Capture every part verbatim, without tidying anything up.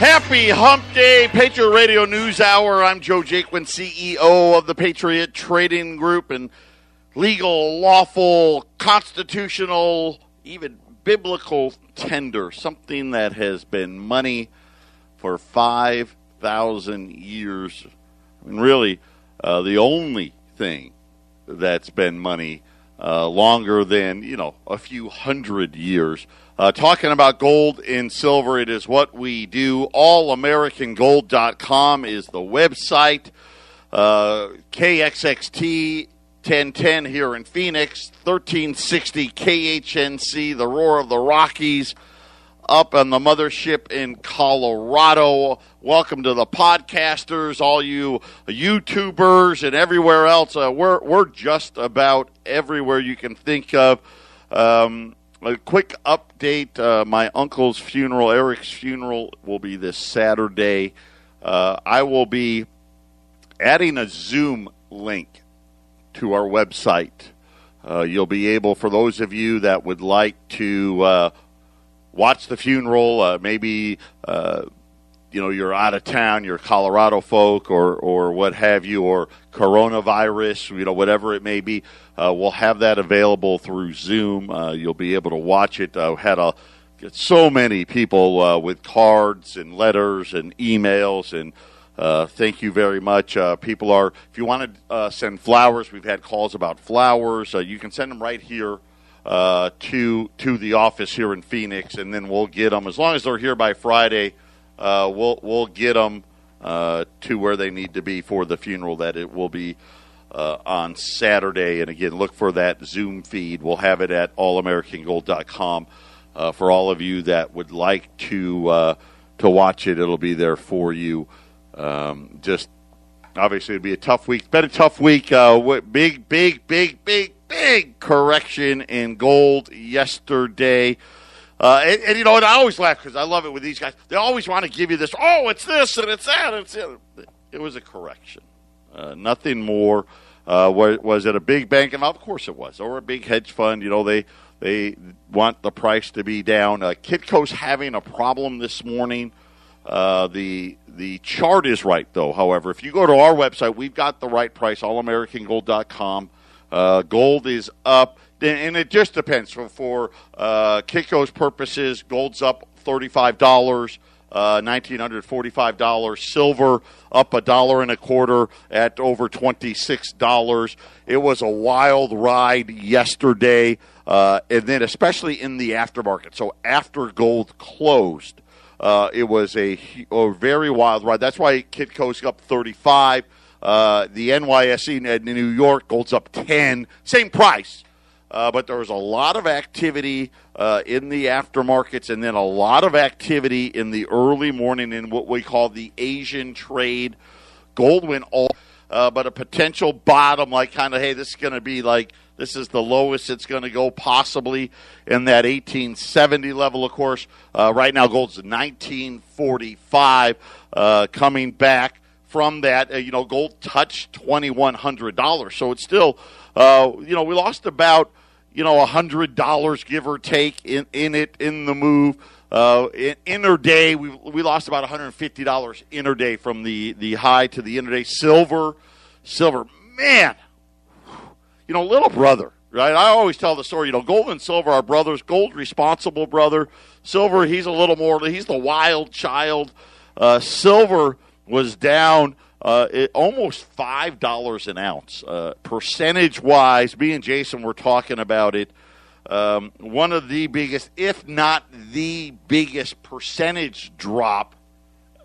Happy Hump Day, Patriot Radio News Hour. I'm Joe Jacquin, C E O of the Patriot Trading Group, and legal, lawful, constitutional, even biblical tender, something that has been money for five thousand years. I mean, really, uh, the only thing that's been money uh, longer than, you know, a few hundred years. Uh, talking about gold and silver, it is what we do. all American Gold dot com is the website. Uh, K X X T ten ten here in Phoenix, thirteen sixty K H N C, the Roar of the Rockies, up on the mothership in Colorado. Welcome to the podcasters, all you YouTubers and everywhere else. Uh, we're, we're just about everywhere you can think of. Um, A quick update, uh, my uncle's funeral, Eric's funeral, will be this Saturday. Uh, I will be adding a Zoom link to our website. Uh, you'll be able, for those of you that would like to uh, watch the funeral, uh, maybe uh, you know, you're out of town, you're Colorado folk or, or what have you, or coronavirus, you know, whatever it may be. Uh, we'll have that available through Zoom. Uh, you'll be able to watch it. I uh, had a, so many people uh, with cards and letters and emails, and uh, thank you very much. Uh, people are, if you want to uh, send flowers, we've had calls about flowers. Uh, you can send them right here uh, to to the office here in Phoenix, and then we'll get them. As long as they're here by Friday, uh, we'll, we'll get them uh, to where they need to be for the funeral that it will be Uh, on Saturday. And again, look for that Zoom feed. We'll have it at all American Gold dot com uh, for all of you that would like to uh, to watch it. It'll be there for you. Um, just obviously, it'll be a tough week. It's been a tough week. Uh, big, big, big, big, big correction in gold yesterday. Uh, and, and you know, and I always laugh because I love it with these guys. They always want to give you this. Oh, it's this and it's that. And it's it. It was a correction. Uh, nothing more. Uh, was it a big bank? And of course it was. Or a big hedge fund. You know, they they want the price to be down. Uh, Kitco's having a problem this morning. Uh, the the chart is right, though. However, if you go to our website, we've got the right price, all American Gold dot com. Uh, gold is up. And it just depends. For, for uh, Kitco's purposes, gold's up thirty-five dollars. Uh, one thousand nine hundred forty-five dollars. Silver up a dollar and a quarter at over twenty-six dollars. It was a wild ride yesterday, uh, and then especially in the aftermarket. So after gold closed, uh, it was a, a very wild ride. That's why Kitco's up thirty-five. Uh, the N Y S E in New York, gold's up ten. Same price. Uh, but there was a lot of activity uh, in the aftermarkets, and then a lot of activity in the early morning in what we call the Asian trade. Gold went all, uh, but a potential bottom, like kind of, hey, this is going to be like, this is the lowest it's going to go possibly in that eighteen seventy level, of course. Uh, right now, gold's nineteen forty-five uh, coming back. From that, uh, you know, gold touched twenty-one hundred dollars. So it's still, uh, you know, we lost about, you know, one hundred dollars give or take in, in it, in the move. Uh, in, interday, we we lost about one hundred fifty dollars interday from the, the high to the interday. Silver, silver, man, you know, little brother, right? I always tell the story, you know, gold and silver are brothers. Gold, responsible brother. Silver, he's a little more, he's the wild child. Uh, silver was down uh, it, almost five dollars an ounce. Uh, percentage-wise, me and Jason were talking about it. Um, one of the biggest, if not the biggest percentage drop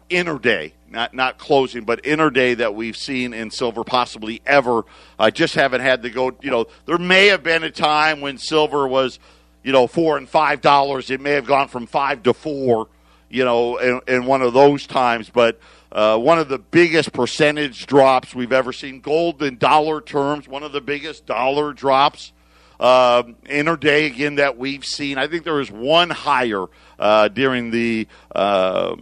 interday, not not closing, but interday that we've seen in silver possibly ever. I just haven't had to go, you know, there may have been a time when silver was, you know, four and five dollars. It may have gone from five to four, you know, in, in one of those times, but Uh, one of the biggest percentage drops we've ever seen. Gold in dollar terms, one of the biggest dollar drops uh, interday, again, that we've seen. I think there was one higher uh, during the uh,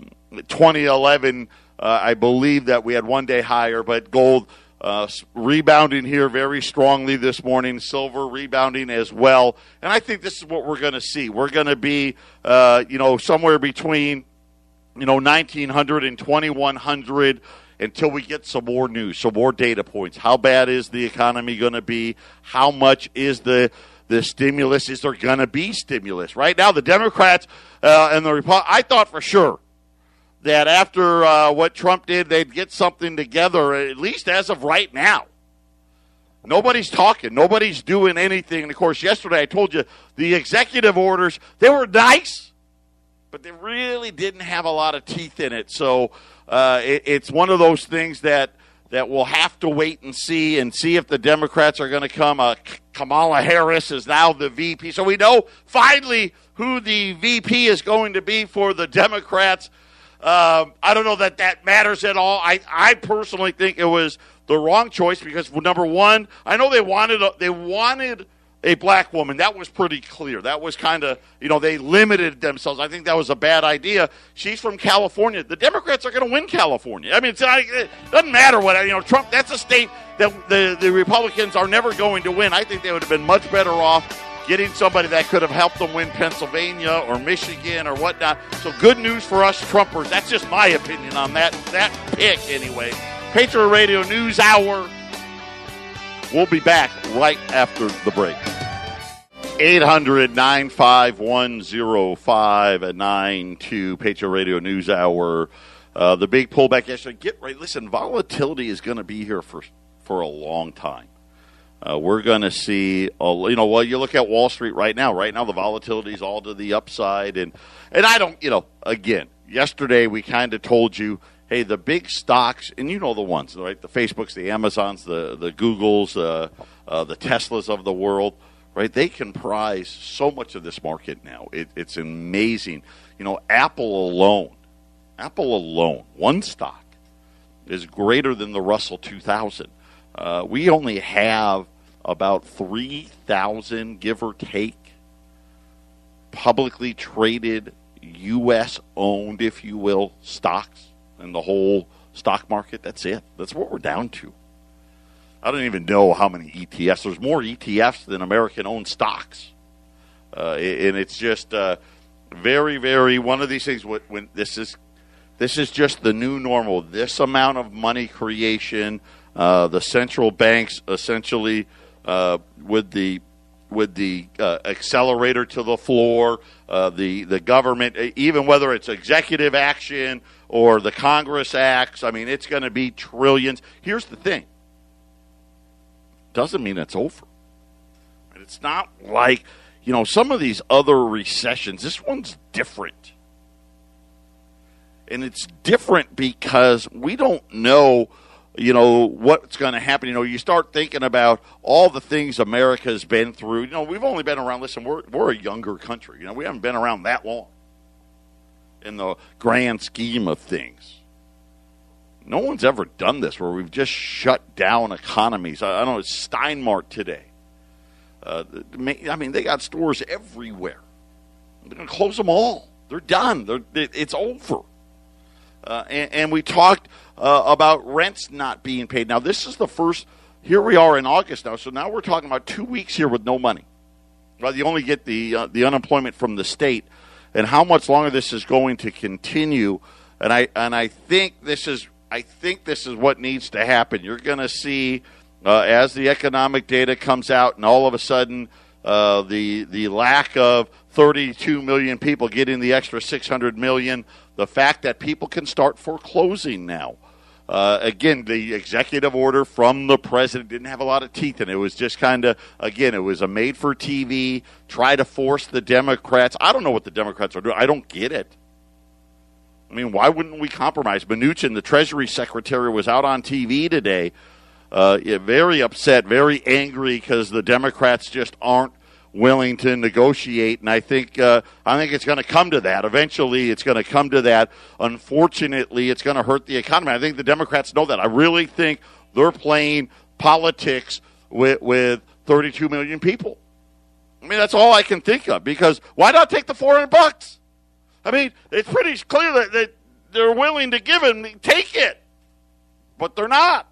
twenty eleven, uh, I believe that we had one day higher, but gold uh, rebounding here very strongly this morning. Silver rebounding as well. And I think this is what we're going to see. We're going to be, uh, you know, somewhere between you know, nineteen hundred and twenty-one hundred until we get some more news, some more data points. How bad is the economy going to be? How much is the the stimulus? Is there going to be stimulus? Right now, the Democrats uh, and the Republicans, I thought for sure that after uh, what Trump did, they'd get something together, at least as of right now. Nobody's talking. Nobody's doing anything. And, of course, yesterday I told you the executive orders, they were nice, but they really didn't have a lot of teeth in it. So uh, it, it's one of those things that, that we'll have to wait and see and see if the Democrats are going to come. Uh, Kamala Harris is now the V P. So we know finally who the V P is going to be for the Democrats. Um, I don't know that that matters at all. I, I personally think it was the wrong choice because, well, number one, I know they wanted a, they wanted a black woman. That was pretty clear. That was kind of, you know, they limited themselves. I think that was a bad idea. She's from California. The Democrats are going to win California. I mean, it's not, it doesn't matter what, you know, Trump, that's a state that the, the Republicans are never going to win. I think they would have been much better off getting somebody that could have helped them win Pennsylvania or Michigan or whatnot. So good news for us Trumpers. That's just my opinion on that that pick anyway. Patriot Radio News Hour. We'll be back right after the break. eight hundred nine five one oh five nine two, Patriot Radio News Hour. Uh, the big pullback yesterday. Get right. Listen, volatility is going to be here for for a long time. Uh, we're going to see, a, you know, well, you look at Wall Street right now. Right now, the volatility is all to the upside. And, and I don't, you know, again, yesterday we kind of told you, hey, the big stocks, and you know the ones, right? The Facebooks, the Amazons, the, the Googles, uh, uh, the Teslas of the world, right? They comprise so much of this market now. It, it's amazing. You know, Apple alone, Apple alone, one stock is greater than the Russell two thousand. Uh, we only have about three thousand, give or take, publicly traded, U S-owned, if you will, stocks in the whole stock market. That's it. That's what we're down to. I don't even know how many E T Fs. There's more E T Fs than American-owned stocks. Uh, and it's just uh, very, very one of these things. When, when this is, this is just the new normal. This amount of money creation. Uh, the central banks essentially uh, with the with the uh, accelerator to the floor, uh, the the government, even whether it's executive action or the Congress acts, I mean, it's going to be trillions. Here's the thing. Doesn't mean it's over. It's not like, you know, some of these other recessions. This one's different. And it's different because we don't know, you know, what's going to happen. You know, you start thinking about all the things America's been through. You know, we've only been around, listen, we're, we're a younger country. You know, we haven't been around that long in the grand scheme of things. No one's ever done this where we've just shut down economies. I, I don't know, it's Stein Mart today. Uh, I mean, they got stores everywhere. They're going to close them all. They're done. They're, it's over. Uh, and, and we talked uh, about rents not being paid. Now, this is the first, here we are in August now, so now we're talking about two weeks here with no money. Well, you only get the uh, the unemployment from the state, and how much longer this is going to continue. And I and I think this is I think this is what needs to happen. You're going to see uh, as the economic data comes out, and all of a sudden uh, the the lack of thirty-two million people getting the extra six hundred million. The fact that people can start foreclosing now. Uh, again, the executive order from the president didn't have a lot of teeth in it. It was just kind of, again, it was a made-for-T V, try to force the Democrats. I don't know what the Democrats are doing. I don't get it. I mean, why wouldn't we compromise? Mnuchin, the Treasury Secretary, was out on T V today, uh, very upset, very angry because the Democrats just aren't willing to negotiate, and I think uh, I think it's going to come to that. Eventually, it's going to come to that. Unfortunately, it's going to hurt the economy. I think the Democrats know that. I really think they're playing politics with, with thirty-two million people. I mean, that's all I can think of, because why not take the four hundred bucks? I mean, it's pretty clear that, that they're willing to give it and take it, but they're not.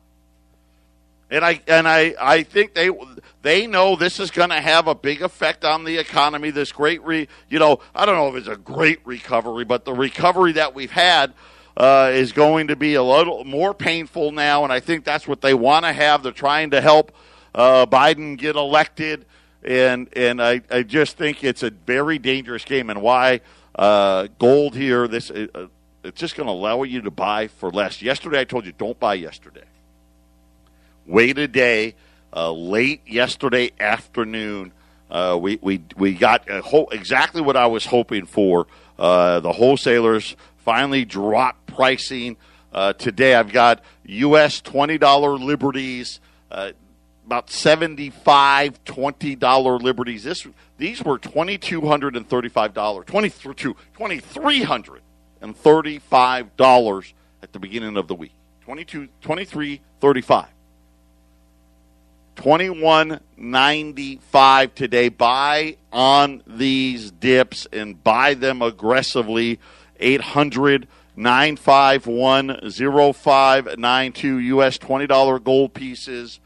And I and I, I think they they know this is going to have a big effect on the economy, this great, re, you know, I don't know if it's a great recovery, but the recovery that we've had uh, is going to be a little more painful now, and I think that's what they want to have. They're trying to help uh, Biden get elected, and and I, I just think it's a very dangerous game, and why uh, gold here, this uh, it's just going to allow you to buy for less. Yesterday I told you don't buy yesterday. Wait a day, uh, late yesterday afternoon, uh, we, we we got a whole, exactly what I was hoping for. Uh, the wholesalers finally dropped pricing. Uh, today I've got U S twenty dollar Liberties, uh, about seventy-five twenty dollar Liberties. This, these were two thousand two hundred thirty-five dollars, two thousand three hundred thirty-five dollars at the beginning of the week, twenty-two, twenty-three thirty-five. twenty-one ninety-five today. Buy on these dips and buy them aggressively. eight hundred nine five one oh five nine two U S twenty dollar gold pieces,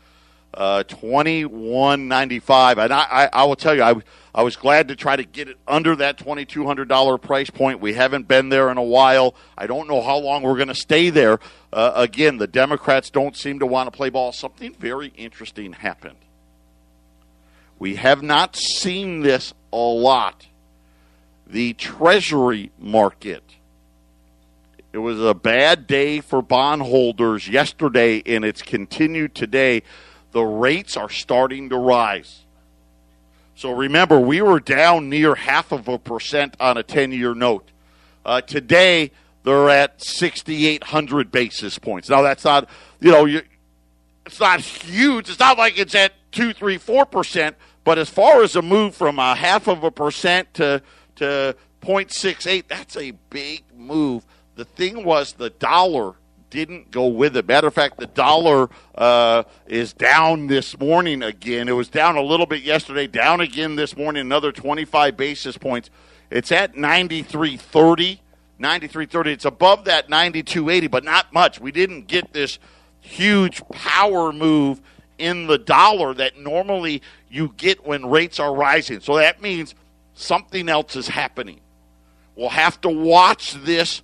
uh, twenty-one ninety-five. And I, I, I will tell you, I, I was glad to try to get it under that twenty-two hundred dollars price point. We haven't been there in a while. I don't know how long we're going to stay there. Uh, again, the Democrats don't seem to want to play ball. Something very interesting happened. We have not seen this a lot. The Treasury market. It was a bad day for bondholders yesterday, and it's continued today. The rates are starting to rise. So remember, we were down near half of a percent on a ten-year note. Uh, today, they're at sixty-eight hundred basis points. Now, that's not, you know, you, it's not huge. It's not like it's at two, three, four percent. But as far as a move from a half of a percent to, to zero point six eight, that's a big move. The thing was the dollar didn't go with it. Matter of fact, the dollar uh, is down this morning again. It was down a little bit yesterday, down again this morning, another twenty-five basis points. It's at ninety-three thirty. ninety-three thirty. It's above that ninety-two eighty, but not much. We didn't get this huge power move in the dollar that normally you get when rates are rising. So that means something else is happening. We'll have to watch this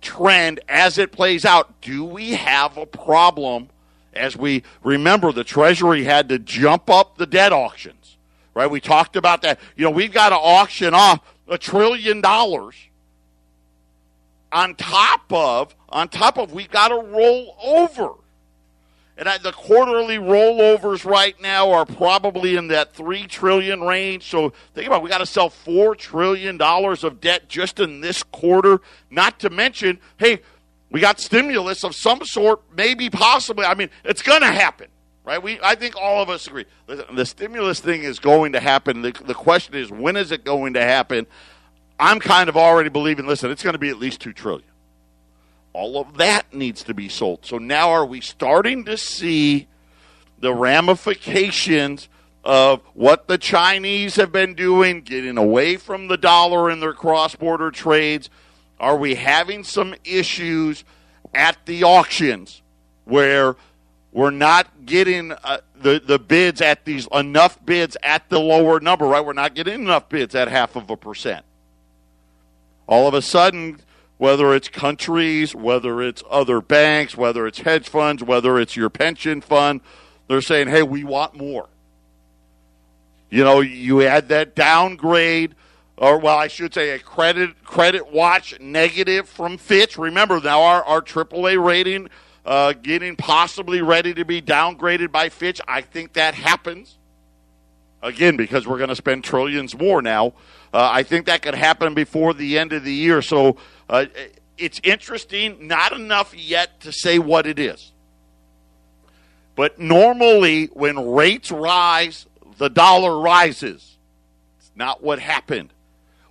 trend as it plays out. Do we have a problem? As we remember, the Treasury had to jump up the debt auctions, right? We talked about that. You know, we've got to auction off a trillion dollars. On top of, on top of, we've got to roll over. And I, the quarterly rollovers right now are probably in that three trillion dollars range. So think about it, we got to sell four trillion dollars of debt just in this quarter. Not to mention, hey, we got stimulus of some sort, maybe, possibly. I mean, it's going to happen, right? We, I think all of us agree. The, the stimulus thing is going to happen. The, the question is, when is it going to happen? I'm kind of already believing, listen, it's going to be at least two trillion dollars. All of that needs to be sold. So now are we starting to see the ramifications of what the Chinese have been doing, getting away from the dollar in their cross-border trades? Are we having some issues at the auctions where we're not getting uh, the, the bids at these, enough bids at the lower number, right? We're not getting enough bids at half of a percent. All of a sudden, whether it's countries, whether it's other banks, whether it's hedge funds, whether it's your pension fund, they're saying, hey, we want more. You know, you add that downgrade, or well, I should say a credit credit watch negative from Fitch. Remember, now our, our triple A rating uh, getting possibly ready to be downgraded by Fitch. I think that happens. Again, because we're going to spend trillions more now. Uh, I think that could happen before the end of the year. So uh, it's interesting, not enough yet to say what it is. But normally when rates rise, the dollar rises. It's not what happened.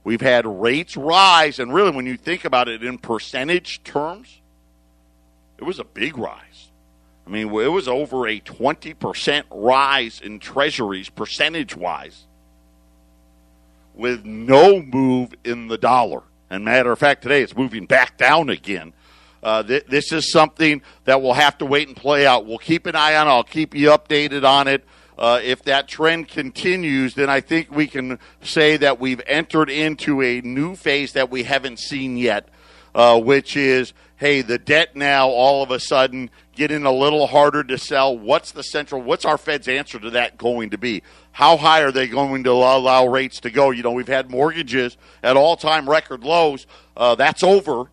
We've had rates rise, and really when you think about it in percentage terms, it was a big rise. I mean, it was over a twenty percent rise in treasuries, percentage-wise, with no move in the dollar. And matter of fact, today it's moving back down again. Uh, th- this is something that we'll have to wait and play out. We'll keep an eye on it. I'll keep you updated on it. Uh, if that trend continues, then I think we can say that we've entered into a new phase that we haven't seen yet, uh, which is, hey, the debt now all of a sudden getting a little harder to sell. What's the central, what's our Fed's answer to that going to be? How high are they going to allow rates to go? You know, we've had mortgages at all-time record lows. Uh, that's over.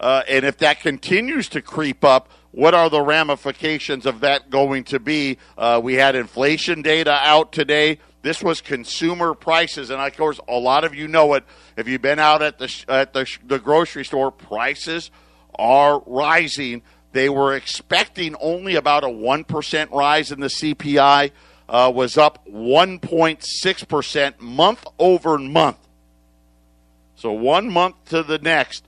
Uh, and if that continues to creep up, what are the ramifications of that going to be? Uh, we had inflation data out today. This was consumer prices, and of course, a lot of you know it. If you've been out at the at the, the grocery store, prices are rising. They were expecting only about a one percent rise in the C P I. Uh, was up one point six percent month over month. So one month to the next.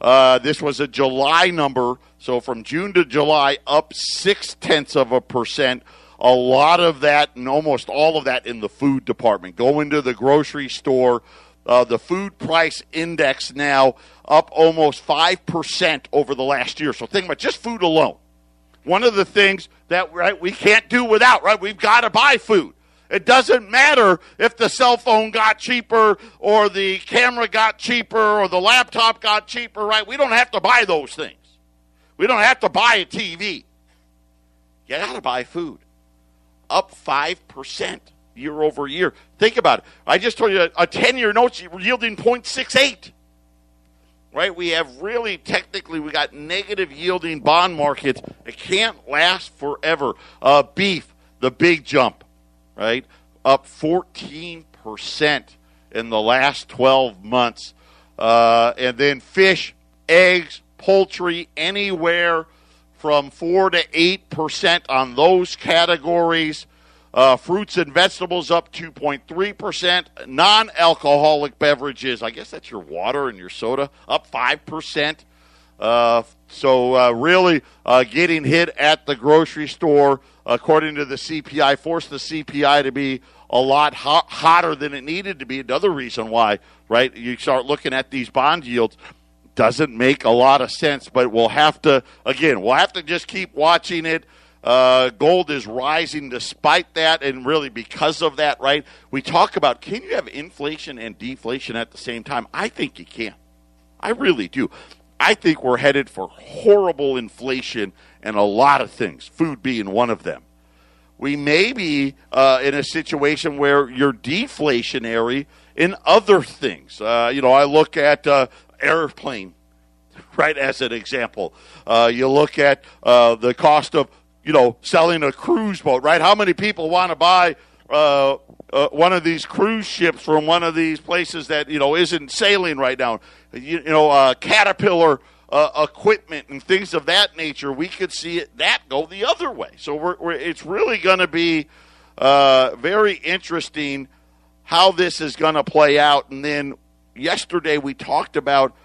Uh, this was a July number, so from June to July, up six-tenths of a percent. A lot of that, and almost all of that, in the food department. Go into the grocery store. Uh, the food price index now up almost five percent over the last year. So think about just food alone. One of the things that right we can't do without, right? We've got to buy food. It doesn't matter if the cell phone got cheaper or the camera got cheaper or the laptop got cheaper, right? We don't have to buy those things. We don't have to buy a T V. You got to buy food. Up five percent year over year. Think about it. I just told you a ten-year note's yielding zero point six eight. Right? We have really, technically, we got negative yielding bond markets. It can't last forever. Uh, beef, the big jump. Right, up fourteen percent in the last twelve months. Uh, and then fish, eggs, poultry, anywhere from four to eight percent on those categories. Uh, fruits and vegetables up two point three percent. Non-alcoholic beverages, I guess that's your water and your soda, up five percent. Uh, so uh, really uh, getting hit at the grocery store, according to the C P I, forced the C P I to be a lot hot, hotter than it needed to be. Another reason why, right, you start looking at these bond yields, doesn't make a lot of sense. But we'll have to, again, we'll have to just keep watching it. Uh, gold is rising despite that, and really because of that, right? We talk about, can you have inflation and deflation at the same time? I think you can. I really do. I think we're headed for horrible inflation and a lot of things, food being one of them. We may be uh, in a situation where you're deflationary in other things. Uh, you know, I look at uh, airplane, right, as an example. Uh, you look at uh, the cost of, you know, selling a cruise boat, right? How many people want to buy uh, uh, one of these cruise ships from one of these places that, you know, isn't sailing right now? You, you know, uh, Caterpillar uh, equipment and things of that nature, we could see it, that go the other way. So we're, we're, it's really going to be uh, very interesting how this is going to play out. And then yesterday we talked about,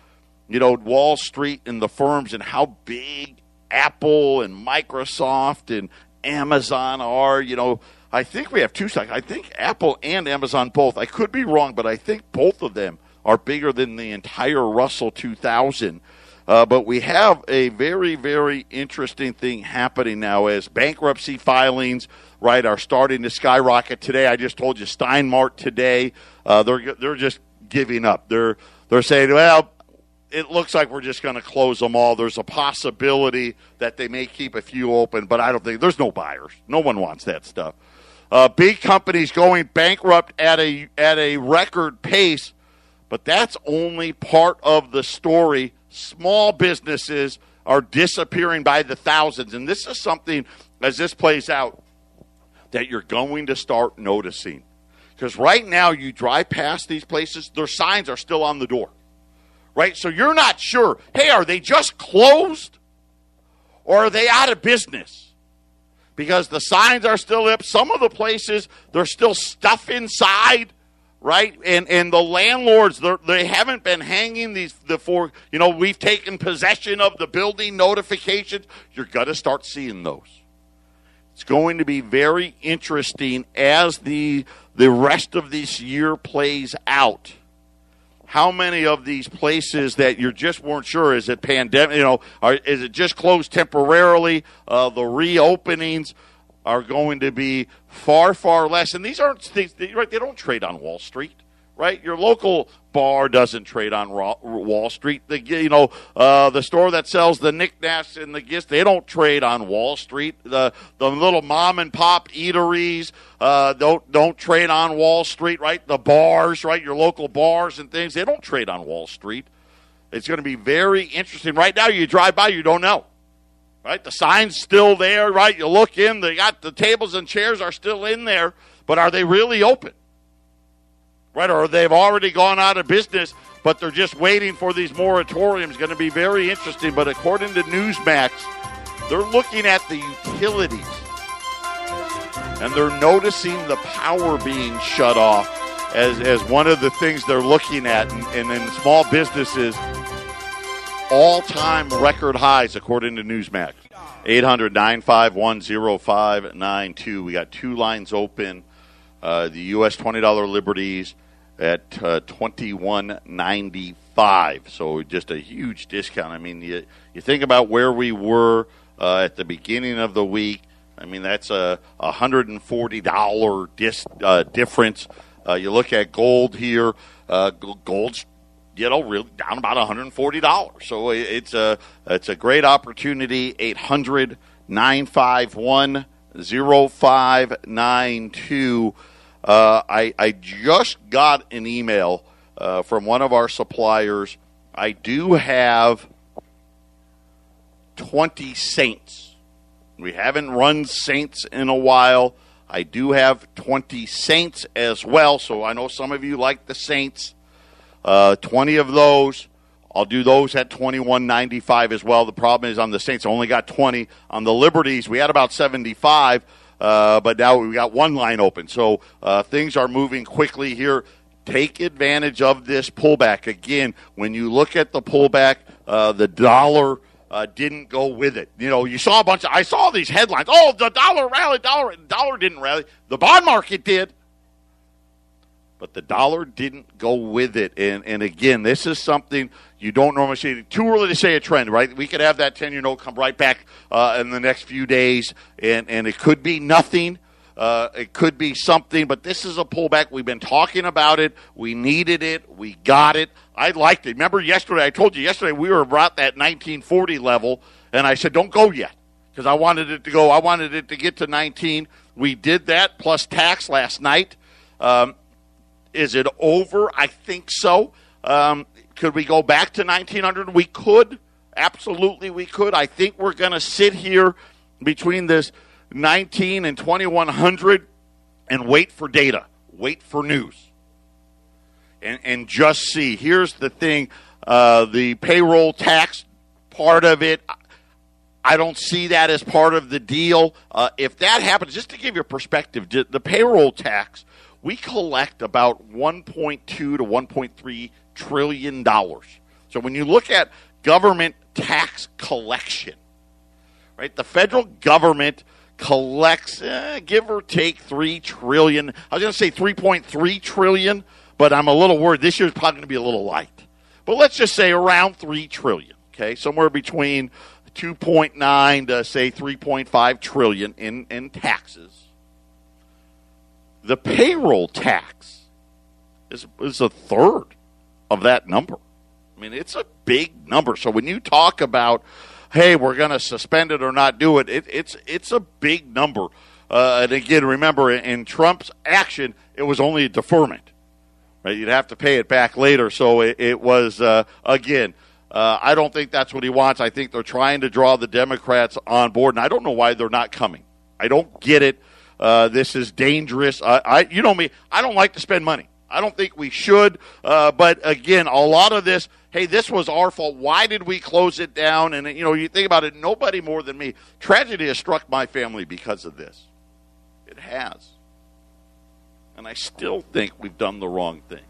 you know, Wall Street and the firms and how big Apple and Microsoft and Amazon are. You know, I think we have two stocks. I think Apple and Amazon both. I could be wrong, but I think both of them are bigger than the entire Russell two thousand. Uh, but we have a very, very interesting thing happening now as bankruptcy filings, right, are starting to skyrocket today. I just told you Stein Mart today, uh, they're they're just giving up. They're they're saying, well, it looks like we're just going to close them all. There's a possibility that they may keep a few open, but I don't think there's no buyers. No one wants that stuff. Uh, big companies going bankrupt at a at a record pace. But that's only part of the story. Small businesses are disappearing by the thousands. And this is something, as this plays out, that you're going to start noticing. Because right now, you drive past these places, their signs are still on the door. Right? So you're not sure, hey, are they just closed? Or are they out of business? Because the signs are still up. Some of the places, there's still stuff inside. Right, and and the landlords, they haven't been hanging these the for you know we've taken possession of the building notifications. You're gonna start seeing those. It's going to be very interesting as the the rest of this year plays out, how many of these places that you just weren't sure, is it pandemic, you know, are, is it just closed temporarily, uh, the reopenings are going to be far, far less. And these aren't things, they, right, they don't trade on Wall Street, right? Your local bar doesn't trade on Wall Street. The, you know, uh, the store that sells the knickknacks and the gifts, they don't trade on Wall Street. The the little mom and pop eateries uh, don't don't trade on Wall Street, right? The bars, right? Your local bars and things, they don't trade on Wall Street. It's going to be very interesting. Right now, you drive by, you don't know, right? The sign's still there, right? You look in, they got the tables and chairs are still in there, but are they really open? Right, or they've already gone out of business, but they're just waiting for these moratoriums. Going to be very interesting. But according to Newsmax, they're looking at the utilities, and they're noticing the power being shut off as, as one of the things they're looking at. And, and in small businesses, all-time record highs, according to Newsmax. eight hundred, nine five one, oh five nine two. We got two lines open. Uh, the U S twenty dollar Liberties at uh, twenty-one ninety-five, so just a huge discount. I mean, you, you think about where we were uh, at the beginning of the week. I mean, that's a one hundred forty dollars dis, uh, difference. Uh, you look at gold here. Uh, gold's, you know, really down about one hundred forty dollars. So it, it's a it's a great opportunity. eight hundred, nine five one, oh five nine two. Uh, I, I just got an email uh, from one of our suppliers. I do have twenty Saints. We haven't run Saints in a while. I do have twenty Saints as well, so I know some of you like the Saints. Uh, twenty of those. I'll do those at twenty-one ninety-five as well. The problem is on the Saints, I only got twenty. On the Liberties, we had about seventy-five. Uh, but now we've got one line open. So uh, things are moving quickly here. Take advantage of this pullback. Again, when you look at the pullback, uh, the dollar uh, didn't go with it. You know, you saw a bunch of – I saw these headlines. Oh, the dollar rallied, dollar, dollar didn't rally. The bond market did. But the dollar didn't go with it. And, and again, this is something – you don't normally see. Too early to say a trend, right? We could have that ten-year note come right back uh, in the next few days, and, and it could be nothing. Uh, it could be something, but this is a pullback. We've been talking about it. We needed it. We got it. I liked it. Remember yesterday, I told you yesterday we were about that nineteen forty level, and I said don't go yet because I wanted it to go. I wanted it to get to nineteen. We did that, plus tax last night. Um, is it over? I think so. Um Could we go back to nineteen hundred? We could. Absolutely, we could. I think we're going to sit here between this nineteen and twenty-one hundred and wait for data, wait for news, and and just see. Here's the thing, uh, the payroll tax part of it, I don't see that as part of the deal. Uh, if that happens, just to give you a perspective, the payroll tax, we collect about one point two to one point three trillion dollars. So when you look at government tax collection, right, the federal government collects, eh, give or take, three trillion. I was going to say three point three trillion, but I'm a little worried. This year's probably going to be a little light. But let's just say around three trillion. Okay, somewhere between two point nine to say three point five trillion in in taxes. The payroll tax is is a third of that number. I mean, it's a big number. So when you talk about, hey, we're going to suspend it or not do it, it it's it's a big number. Uh, and again, remember, in, in Trump's action, it was only a deferment. Right? You'd have to pay it back later. So it, it was, uh, again, uh, I don't think that's what he wants. I think they're trying to draw the Democrats on board, and I don't know why they're not coming. I don't get it. Uh, this is dangerous. I, I, you know me, I don't like to spend money. I don't think we should, uh, but again, a lot of this, hey, this was our fault. Why did we close it down? And, you know, you think about it, nobody more than me. Tragedy has struck my family because of this. It has. And I still think we've done the wrong thing,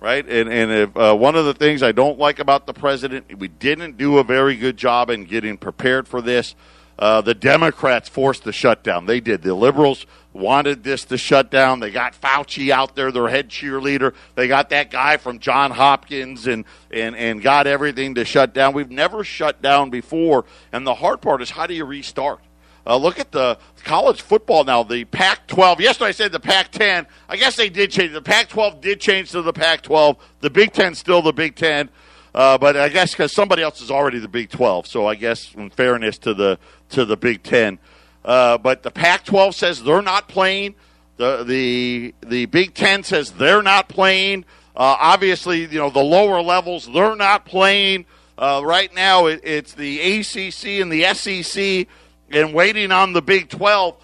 right? And, and if, uh, one of the things I don't like about the president, we didn't do a very good job in getting prepared for this. Uh, the Democrats forced the shutdown. They did. The liberals wanted this to shut down. They got Fauci out there, their head cheerleader. They got that guy from Johns Hopkins and, and, and got everything to shut down. We've never shut down before. And the hard part is, how do you restart? Uh, look at the college football now, the Pac twelve. Yesterday I said the Pac ten. I guess they did change. The Pac twelve did change to the Pac twelve. The Big Ten still the Big Ten. Uh, but I guess because somebody else is already the Big twelve, so I guess in fairness to the to the Big Ten. Uh, but the Pac twelve says they're not playing. The the the Big Ten says they're not playing. Uh, obviously, you know, the lower levels, they're not playing. Uh, right now it, it's the A C C and the S E C and waiting on the Big twelve.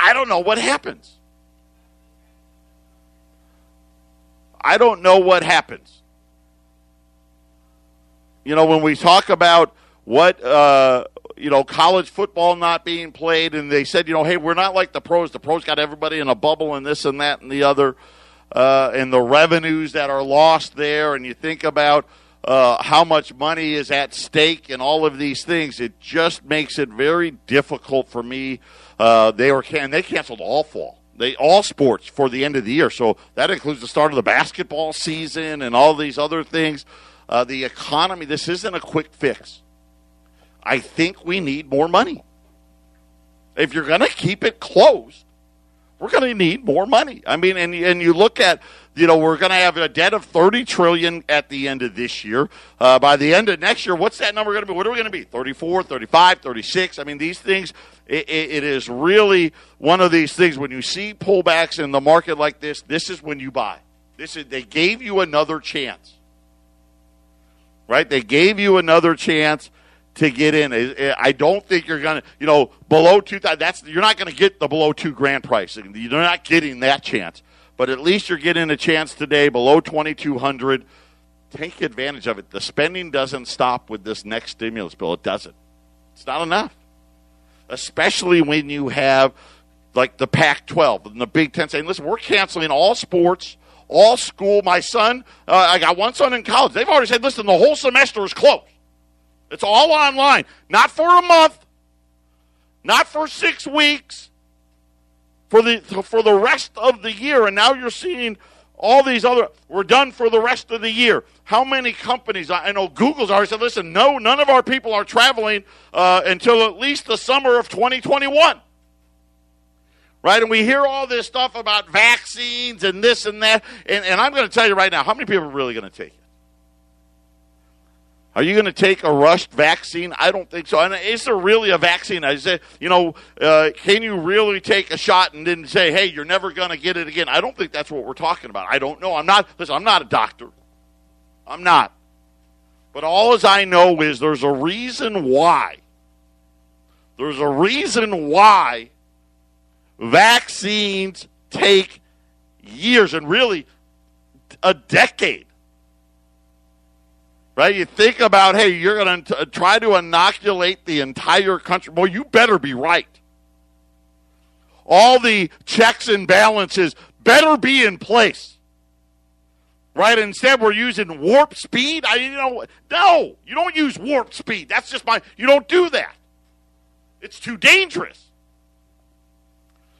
I don't know what happens. I don't know what happens. You know, when we talk about what, uh, you know, college football not being played, and they said, you know, hey, we're not like the pros. The pros got everybody in a bubble and this and that and the other, uh, and the revenues that are lost there, and you think about uh, how much money is at stake and all of these things. It just makes it very difficult for me. Uh, they were can they canceled all fall. They all sports for the end of the year, so that includes the start of the basketball season and all these other things. Uh, the economy, this isn't a quick fix. I think we need more money. If you're going to keep it closed, we're going to need more money. I mean, and and you look at, you know, we're going to have a debt of thirty trillion dollars at the end of this year. Uh, by the end of next year, what's that number going to be? What are we going to be, thirty-four, thirty-five, thirty-six? I mean, these things, it, it is really one of these things. When you see pullbacks in the market like this, this is when you buy. This is they gave you another chance, right? They gave you another chance to get in. I don't think you're going to, you know, below two thousand, that's, you're not going to get the below two grand price. You're not getting that chance. But at least you're getting a chance today below twenty-two hundred. Take advantage of it. The spending doesn't stop with this next stimulus bill. It doesn't. It's not enough. Especially when you have like the Pac twelve and the Big Ten saying, listen, we're canceling all sports, all school. My son, uh, I got one son in college. They've already said, listen, the whole semester is closed. It's all online. Not for a month. Not for six weeks. For the for the rest of the year. And now you're seeing all these other, we're done for the rest of the year. How many companies, I know Google's already said, listen, no, none of our people are traveling uh, until at least the summer of twenty twenty-one. Right? And we hear all this stuff about vaccines and this and that. And, and I'm going to tell you right now, how many people are really going to take it? Are you going to take a rushed vaccine? I don't think so. And is there really a vaccine? I say, you know, uh, can you really take a shot and then say, hey, you're never going to get it again? I don't think that's what we're talking about. I don't know. I'm not. Listen, I'm not a doctor. I'm not. But all as I know is there's a reason why. There's a reason why vaccines take years and really a decade. Right? You think about, hey, you're going to try to inoculate the entire country. Boy, you better be right. All the checks and balances better be in place. Right? Instead, we're using warp speed. I, you know, no, you don't use warp speed. That's just my, you don't do that. It's too dangerous.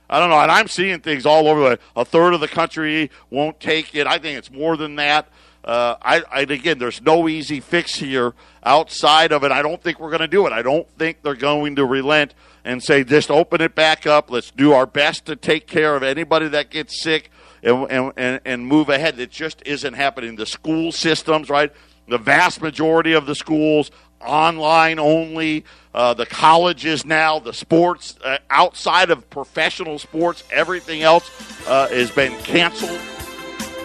I don't know, and I'm seeing things all over. A third of the country won't take it. I think it's more than that. Uh, I, I again, there's no easy fix here outside of it. I don't think we're going to do it. I don't think they're going to relent and say, just open it back up. Let's do our best to take care of anybody that gets sick and and, and move ahead. It just isn't happening. The school systems, right, the vast majority of the schools, online only, uh, the colleges now, the sports, uh, outside of professional sports, everything else uh, has been canceled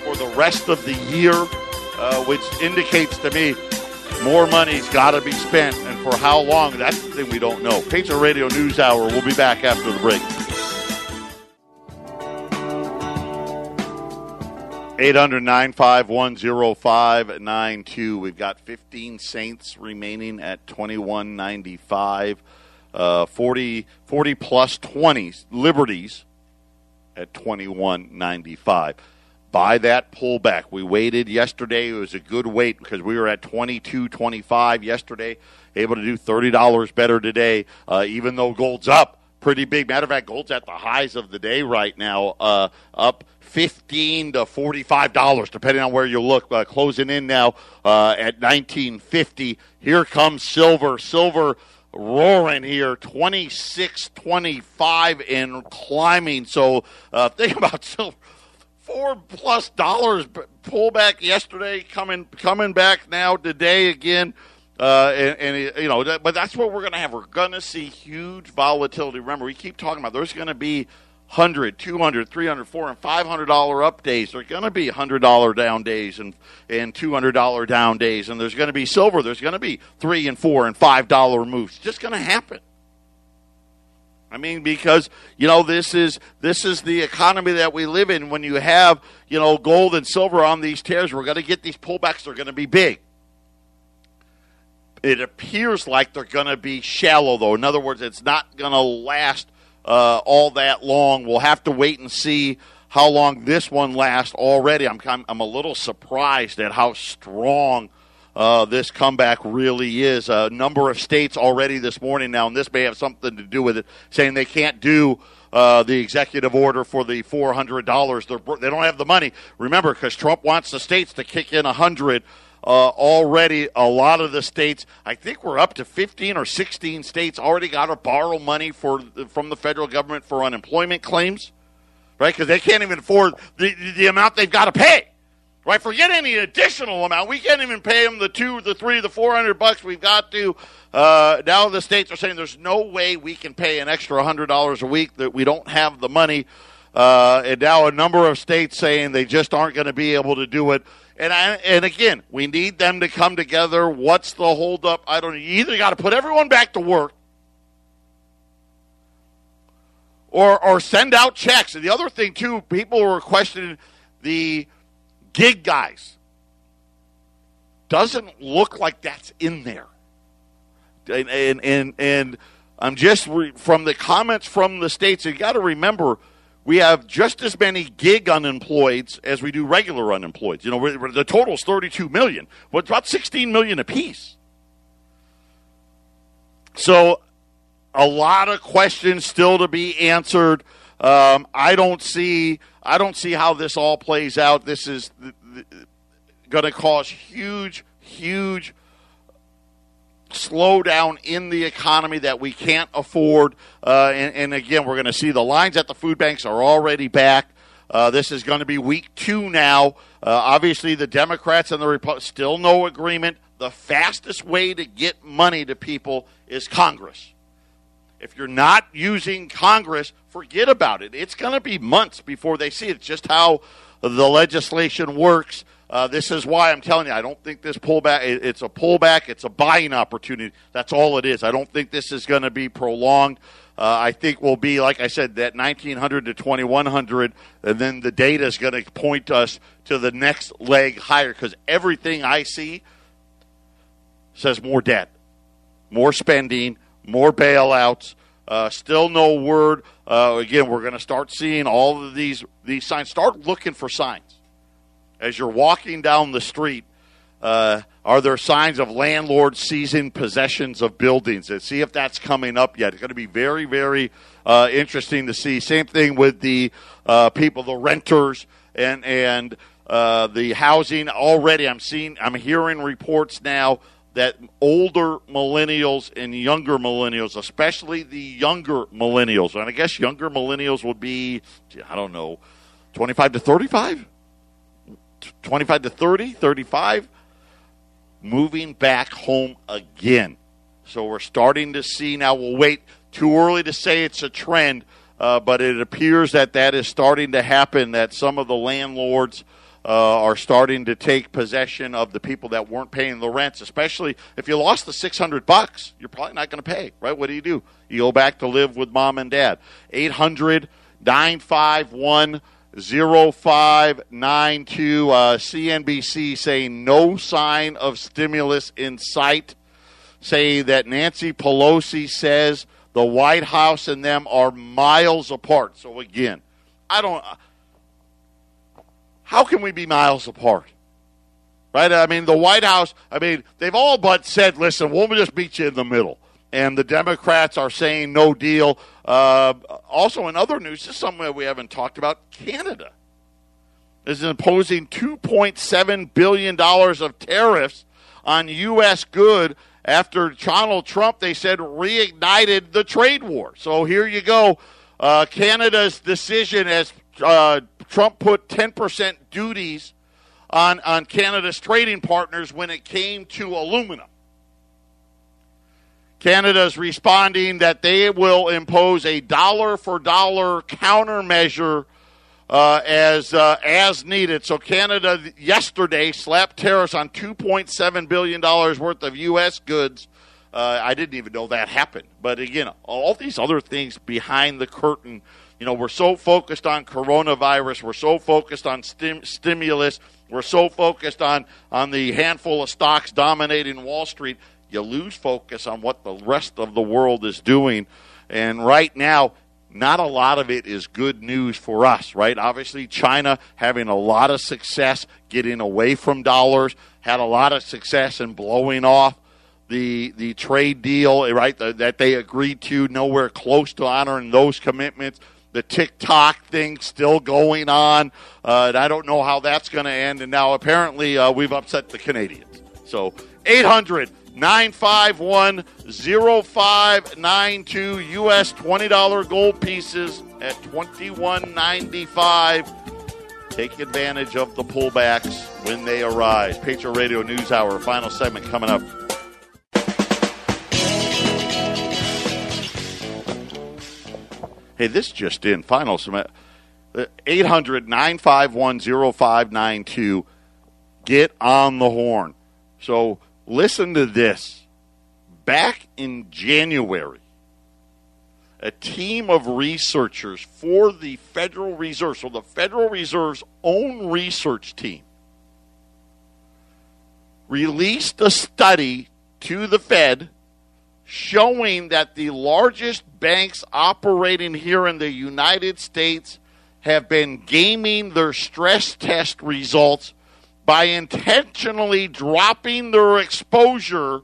for the rest of the year. Uh, which indicates to me more money's got to be spent, and for how long, that's the thing we don't know. Patriot Radio News Hour, we'll be back after the break. eight hundred, nine five one, oh five nine two. We've got fifteen Saints remaining at twenty-one ninety-five. Uh, forty, forty plus twenties, Liberties at twenty-one ninety-five. buy that pullback. We waited yesterday. It was a good wait because we were at twenty-two twenty-five yesterday, able to do thirty dollars better today, uh, even though gold's up pretty big. Matter of fact, gold's at the highs of the day right now, uh, up fifteen to forty-five dollars, depending on where you look, uh, closing in now uh, at nineteen fifty. Here comes silver. Silver roaring here, twenty-six twenty-five and climbing. So uh, think about silver. Four-plus dollars pullback yesterday, coming coming back now today again. Uh, and, and, you know, that, but that's what we're going to have. We're going to see huge volatility. Remember, we keep talking about there's going to be one hundred, two hundred, three hundred, four hundred, and five hundred dollars up days. There's going to be one hundred dollars down days and, and two hundred dollars down days. And there's going to be silver. There's going to be three and four and five dollar moves. It's just going to happen. I mean, because, you know, this is this is the economy that we live in. When you have, you know, gold and silver on these tears, we're going to get these pullbacks. They're going to be big. It appears like they're going to be shallow, though. In other words, it's not going to last uh, all that long. We'll have to wait and see how long this one lasts already. I'm I'm a little surprised at how strong Uh, this comeback really is. A number of states already this morning now, and this may have something to do with it, saying they can't do uh, the executive order for the four hundred dollars. They're, they don't have the money. Remember, because Trump wants the states to kick in one hundred dollars. Uh, already a lot of the states, I think we're up to fifteen or sixteen states, already got to borrow money for from the federal government for unemployment claims, right? Because they can't even afford the, the amount they've got to pay. Right, forget any additional amount. We can't even pay them the two, the three, the four hundred bucks we've got to. Uh, now the states are saying there's no way we can pay an extra hundred dollars a week, that we don't have the money. Uh, and now a number of states saying they just aren't going to be able to do it. And I, and again, we need them to come together. What's the holdup? I don't know. You either got to put everyone back to work, or or send out checks. And the other thing too, people were questioning the gig guys. Doesn't look like that's in there. And and and, and I'm just re- from the comments from the states, you got to remember we have just as many gig unemployeds as we do regular unemployeds. You know, we're, we're, the total is thirty-two million. Well, it's about sixteen million apiece. So a lot of questions still to be answered. Um, I don't see I don't see how this all plays out. This is th- th- going to cause huge, huge slowdown in the economy that we can't afford. Uh, and, and, again, we're going to see the lines at the food banks are already back. Uh, this is going to be week two now. Uh, obviously, the Democrats and the Republicans still no agreement. The fastest way to get money to people is Congress. If you're not using Congress, forget about it. It's going to be months before they see it. It's just how the legislation works. Uh, this is why I'm telling you, I don't think this pullback, it's a pullback, it's a buying opportunity. That's all it is. I don't think this is going to be prolonged. Uh, I think we'll be, like I said, that nineteen hundred to twenty-one hundred, and then the data is going to point us to the next leg higher, because everything I see says more debt, more spending, more bailouts. Uh, still no word. Uh, again, we're going to start seeing all of these these signs. Start looking for signs. As you're walking down the street, uh, are there signs of landlords seizing possessions of buildings? And see if that's coming up yet. It's going to be very, very uh, interesting to see. Same thing with the uh, people, the renters, and and uh, the housing. Already, I'm seeing, I'm hearing reports now that older millennials and younger millennials, especially the younger millennials, and I guess younger millennials would be, I don't know, twenty-five to thirty-five? twenty-five to thirty, thirty-five, moving back home again. So we're starting to see now, we'll wait, too early to say it's a trend, uh, but it appears that that is starting to happen, that some of the landlords Uh, are starting to take possession of the people that weren't paying the rents, especially if you lost the six hundred bucks, you're probably not going to pay, right? What do you do? You go back to live with mom and dad. eight hundred, nine five one, oh five nine two. Uh, C N B C saying no sign of stimulus in sight. Saying that Nancy Pelosi says the White House and them are miles apart. So, again, I don't... how can we be miles apart? Right? I mean, the White House, I mean, they've all but said, listen, we'll just meet you in the middle. And the Democrats are saying no deal. Uh, also, in other news, just something that we haven't talked about, Canada is imposing two point seven billion dollars of tariffs on U S goods after Donald Trump, they said, reignited the trade war. So here you go. Uh, Canada's decision as uh, Trump put ten percent duties on, on Canada's trading partners when it came to aluminum. Canada's responding that they will impose a dollar-for-dollar countermeasure uh, as uh, as needed. So Canada yesterday slapped tariffs on two point seven billion dollars worth of U S goods. Uh, I didn't even know that happened. But, again, all these other things behind the curtain, you know, we're so focused on coronavirus. We're so focused on stim- stimulus. We're so focused on, on the handful of stocks dominating Wall Street. You lose focus on what the rest of the world is doing. And right now, not a lot of it is good news for us, right? Obviously, China having a lot of success getting away from dollars, had a lot of success in blowing off the the trade deal, right, the, that they agreed to, nowhere close to honoring those commitments. The TikTok thing still going on, uh, and I don't know how that's going to end. And now apparently uh, we've upset the Canadians. So eight hundred, nine five one, oh five nine two U S twenty dollar gold pieces at twenty-one ninety-five. Take advantage of the pullbacks when they arise. Patriot Radio News Hour, final segment coming up. Hey, this just in, final segment, eight hundred, nine five one, oh five nine two. Get on the horn. So listen to this. Back in January, a team of researchers for the Federal Reserve, so the Federal Reserve's own research team, released a study to the Fed showing that the largest banks operating here in the United States have been gaming their stress test results by intentionally dropping their exposure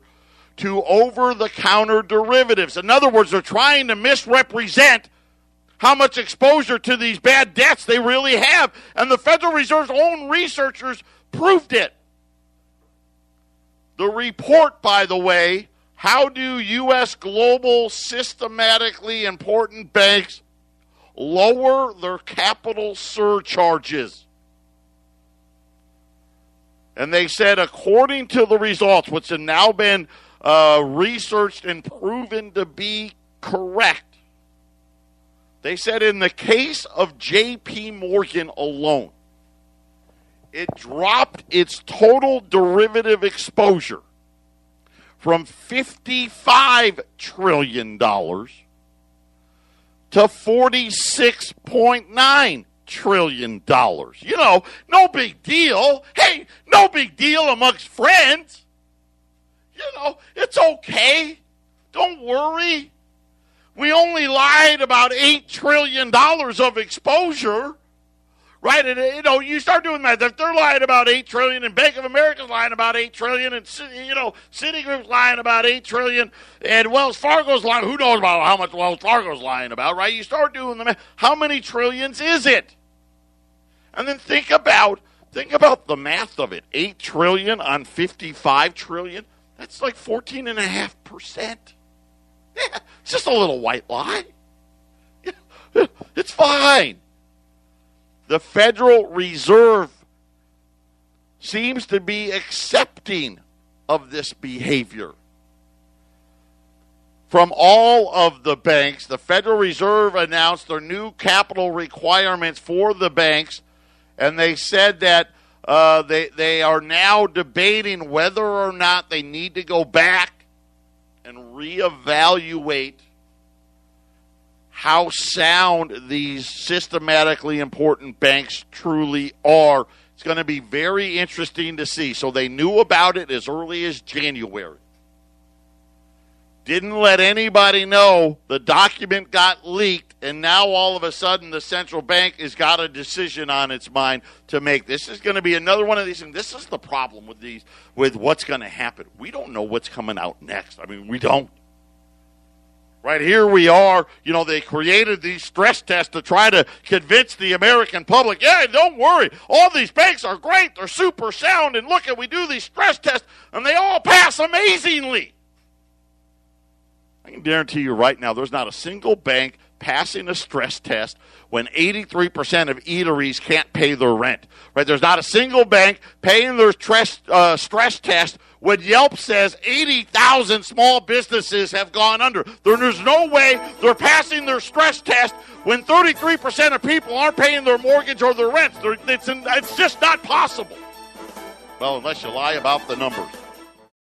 to over-the-counter derivatives. In other words, they're trying to misrepresent how much exposure to these bad debts they really have. And the Federal Reserve's own researchers proved it. The report, by the way, how do U S global systematically important banks lower their capital surcharges? And they said, according to the results, which have now been uh, researched and proven to be correct, they said in the case of J P. Morgan alone, it dropped its total derivative exposure from fifty-five trillion dollars to forty-six point nine trillion dollars. You know, no big deal. Hey, no big deal amongst friends. You know, it's okay. Don't worry. We only lied about eight trillion dollars of exposure. Right, and you know, you start doing that. If they're lying about eight trillion, and Bank of America's lying about eight trillion, and you know, Citigroup's lying about eight trillion, and Wells Fargo's lying. Who knows about how much Wells Fargo's lying about? Right? You start doing the math. How many trillions is it? And then think about think about the math of it. Eight trillion on fifty-five trillion. That's like fourteen and a half percent. Yeah, it's just a little white lie. Yeah, it's fine. The Federal Reserve seems to be accepting of this behavior. From all of the banks, the Federal Reserve announced their new capital requirements for the banks, and they said that uh, they, they are now debating whether or not they need to go back and reevaluate how sound these systematically important banks truly are. It's going to be very interesting to see. So they knew about it as early as January. didn't let anybody know the document got leaked, and now all of a sudden the central bank has got a decision on its mind to make. This is going to be another one of these things. This is the problem with these, with what's going to happen. We don't know what's coming out next. I mean, we don't. Right here we are, you know, they created these stress tests to try to convince the American public, yeah, don't worry, all these banks are great, they're super sound, and look, at we do these stress tests, and they all pass amazingly. I can guarantee you right now there's not a single bank passing a stress test when eighty-three percent of eateries can't pay their rent. Right? There's not a single bank paying their stress, uh, stress test when Yelp says eighty thousand small businesses have gone under. There, there's no way they're passing their stress test when thirty-three percent of people aren't paying their mortgage or their rent. It's, it's just not possible. Well, unless you lie about the numbers.